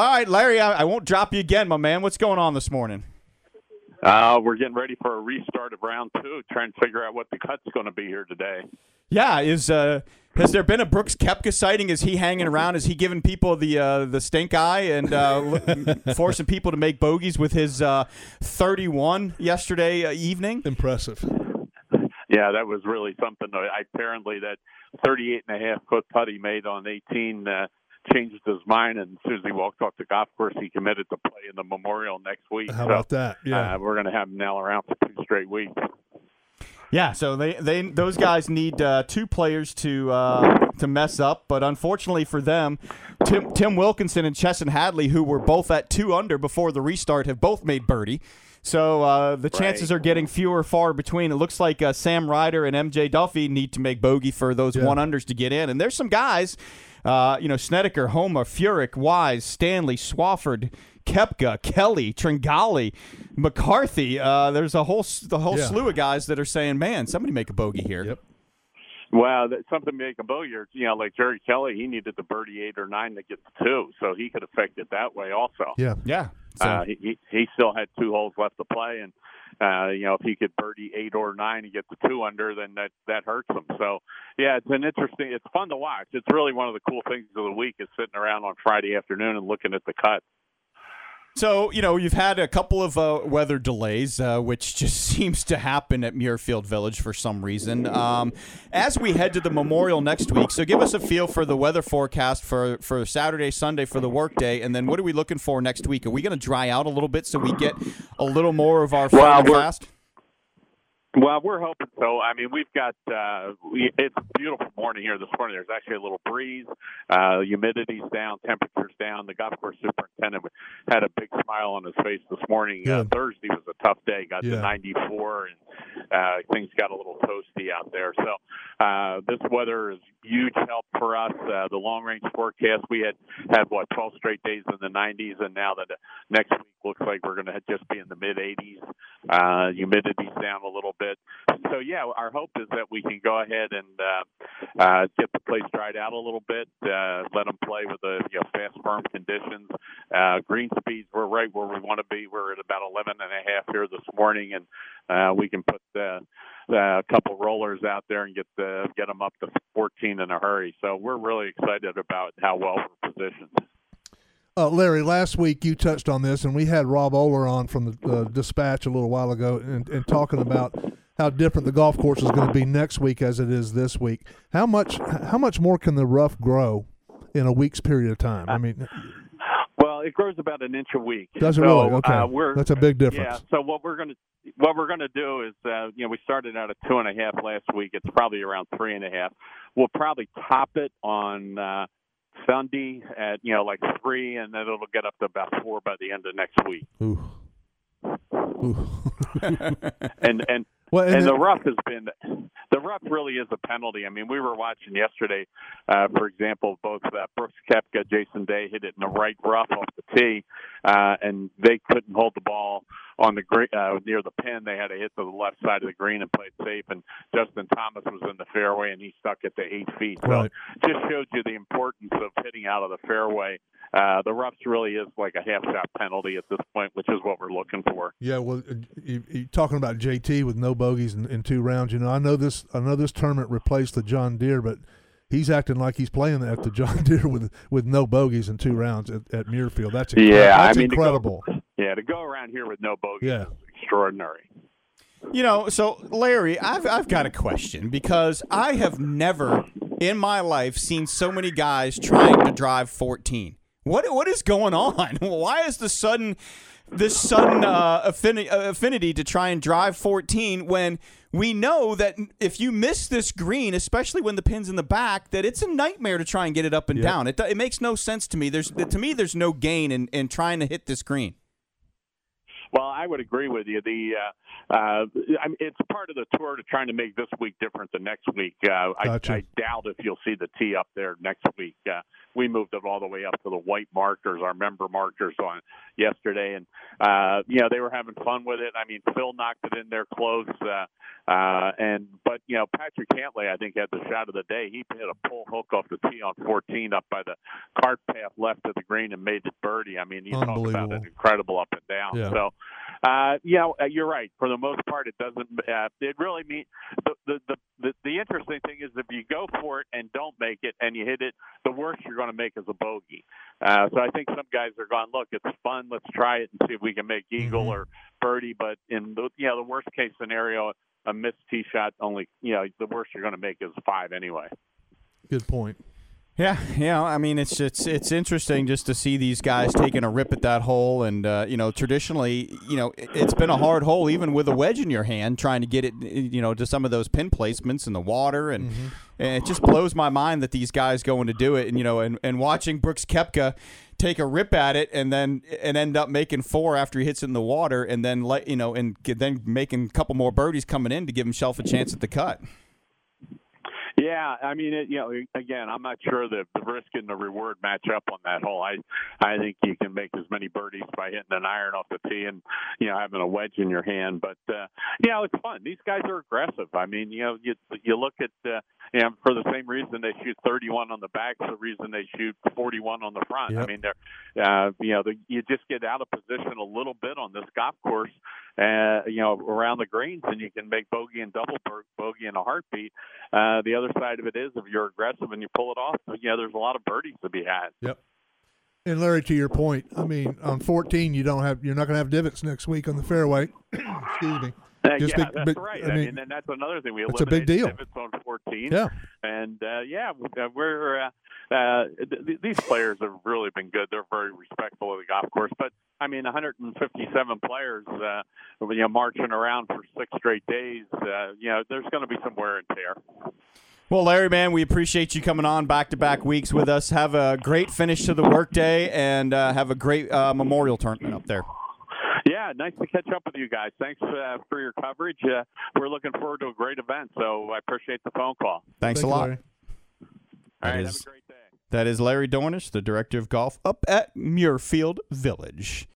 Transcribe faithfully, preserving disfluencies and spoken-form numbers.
All right, Larry, I, I won't drop you again, my man. What's going on this morning? Uh, we're getting ready for a restart of round two, trying to figure out what the cut's going to be here today. Yeah, is uh, has there been a Brooks Koepka sighting? Is he hanging around? Is he giving people the uh, the stink eye and uh, forcing people to make bogeys with his uh, thirty-one yesterday evening? Impressive. Yeah, that was really something. I, apparently, that thirty-eight and a half foot putt he made on eighteen uh, changed his mind, and as soon as he walked off the golf course, he committed to play in the Memorial next week. How so, about that? Yeah, uh, we're going to have him now around for two straight weeks. Yeah, so they, they those guys need uh, two players to uh, to mess up, but unfortunately for them, Tim, Tim Wilkinson and Chesson Hadley, who were both at two under before the restart, have both made birdie. So uh, the chances right. are getting fewer far between. It looks like uh, Sam Ryder and M J. Duffy need to make bogey for those yeah. one unders to get in, and there's some guys. Uh, you know, Snedeker, Homa, Furyk, Wise, Stanley, Swafford, Koepka, Kelly, Tringali, McCarthy. Uh, there's a whole the whole yeah. slew of guys that are saying, "Man, somebody make a bogey here." Yep. Well, that, something to make a bogey. Or, you know, like Jerry Kelly, he needed the birdie eight or nine to get the two, so he could affect it that way also. Yeah, yeah. So. Uh, he he still had two holes left to play, and uh, you know, if he could birdie eight or nine and get the two under, then that that hurts him. So yeah, it's an interesting. It's fun to watch. It's really one of the cool things of the week is sitting around on Friday afternoon and looking at the cut. So, you know, you've had a couple of uh, weather delays, uh, which just seems to happen at Muirfield Village for some reason. Um, as we head to the Memorial next week, so give us a feel for the weather forecast for, for Saturday, Sunday, for the workday, and then what are we looking for next week? Are we going to dry out a little bit so we get a little more of our forecast? Well, well, we're hoping so. I mean, we've got uh, – it's a beautiful morning here this morning. There's actually a little breeze. Uh, humidity's down. Temperature's down. The golf course superintendent had a big smile on his face this morning. Yeah. Uh, Thursday was a tough day. Got yeah. to ninety-four, and uh, things got a little toasty out there. So uh, this weather is huge help for us. Uh, the long-range forecast, we had, had, what, twelve straight days in the nineties, and now that the next week looks like we're going to just be in the mid-eighties. Uh, humidity's down a little bit. So, yeah, our hope is that we can go ahead and uh, uh, get the place dried out a little bit, uh, let them play with the you know, fast, firm conditions. Uh, green speeds, we're right where we want to be. We're at about eleven and a half here this morning, and uh, we can put uh, uh, a couple rollers out there and get the, get them up to fourteen in a hurry. So we're really excited about how well we're positioned. Uh, Larry, last week you touched on this, and we had Rob Oler on from the uh, Dispatch a little while ago and, and talking about how different the golf course is going to be next week as it is this week. How much how much more can the rough grow in a week's period of time? I mean, well, it grows about an inch a week. Does it so, really? Okay. Uh, we're, That's a big difference. Yeah, so what we're going to What we're going to do is, uh, you know, we started out at two and a half last week. It's probably around three and a half. We'll probably top it on uh, – Sunday at, you know, like three, and then it'll get up to about four by the end of next week. Ooh. Ooh. and and well, and, and the rough has been the rough really is a penalty. I mean, we were watching yesterday, uh, for example, both uh, Brooks Koepka, Jason Day hit it in the right rough off the tee, uh, and they couldn't hold the ball on the green, uh, near the pin. They had to hit to the left side of the green and played safe. And Justin Thomas was in the fairway, and he stuck at the eight feet. So right. it just showed you the importance of hitting out of the fairway. Uh, the roughs really is like a half-shot penalty at this point, which is what we're looking for. Yeah, well, you, you're talking about J T with no bogeys in, in two rounds. You know, I know this. I know this tournament replaced the John Deere, but he's acting like he's playing at the John Deere with with no bogeys in two rounds at, at Muirfield. That's incredible. Yeah, that's I mean, incredible. To go, yeah, to go around here with no bogeys yeah. is extraordinary. You know, so Larry, I've I've got a question because I have never in my life seen so many guys trying to drive fourteen. What what is going on? Why is the sudden this sudden uh, affinity, uh, affinity to try and drive fourteen when we know that if you miss this green, especially when the pin's in the back, that it's a nightmare to try and get it up and yep. down. It it makes no sense to me. There's to me there's no gain in, in trying to hit this green. Well, I would agree with you. The uh, uh, I mean, it's part of the tour to trying to make this week different than next week. Uh, gotcha. I, I doubt if you'll see the tee up there next week. Uh, we moved it all the way up to the white markers, our member markers on yesterday. And, uh, you know, they were having fun with it. I mean, Phil knocked it in there close. Uh, uh, and But, you know, Patrick Cantlay, I think, had the shot of the day. He hit a pull hook off the tee on fourteen up by the cart path left of the green and made it birdie. I mean, you talk about an incredible up and down. Yeah. So, uh, you know, you're right. For the most part, it doesn't uh, – it really means the, – the, the, the, the interesting thing is if you go for it and don't make it and you hit it, the worst you're going to make is a bogey. Uh, so I think some guys are going, look, it's fun. Let's try it and see if we can make eagle mm-hmm. or birdie. But in the, you know, the worst-case scenario, a missed tee shot only, you know, the worst you're going to make is five anyway. Good point. Yeah, yeah. I mean, it's it's it's interesting just to see these guys taking a rip at that hole, and uh, you know, traditionally, you know, it, it's been a hard hole even with a wedge in your hand, trying to get it, you know, to some of those pin placements in the water, and, mm-hmm. and it just blows my mind that these guys going to do it, and you know, and, and watching Brooks Koepka take a rip at it and then and end up making four after he hits it in the water, and then let you know, and then making a couple more birdies coming in to give himself a chance at the cut. Yeah, I mean, it, you know, again, I'm not sure that the risk and the reward match up on that hole. I, I think you can make as many birdies by hitting an iron off the tee and, you know, having a wedge in your hand. But, uh, you know, it's fun. These guys are aggressive. I mean, you know, you, you look at, uh, you know, for the same reason they shoot thirty-one on the back, the reason they shoot forty-one on the front. Yep. I mean, they're, uh, you know, they, you just get out of position a little bit on this golf course, uh, you know, around the greens, and you can make bogey and double bogey in a heartbeat. Uh, the other side of it is if you're aggressive and you pull it off, yeah, there's a lot of birdies to be had. Yep. And Larry, to your point, I mean, on fourteen, you don't have, you're not going to have divots next week on the fairway. Excuse me. Uh, yeah, big, that's big, right. I mean, I mean, and that's another thing we eliminated. It's a big deal. Divots on fourteen. Yeah. And uh, yeah, we're uh, uh, th- th- these players have really been good. They're very respectful of the golf course, but. I mean, one hundred fifty-seven players, uh, you know, marching around for six straight days. Uh, you know, there's going to be some wear and tear. Well, Larry, man, we appreciate you coming on back-to-back weeks with us. Have a great finish to the workday, and uh, have a great uh, Memorial Tournament up there. Yeah, nice to catch up with you guys. Thanks uh, for your coverage. Uh, we're looking forward to a great event, so I appreciate the phone call. Thanks Thank a lot. Larry. All right, is- have a great day. That is Larry Dornisch, the director of golf up at Muirfield Village.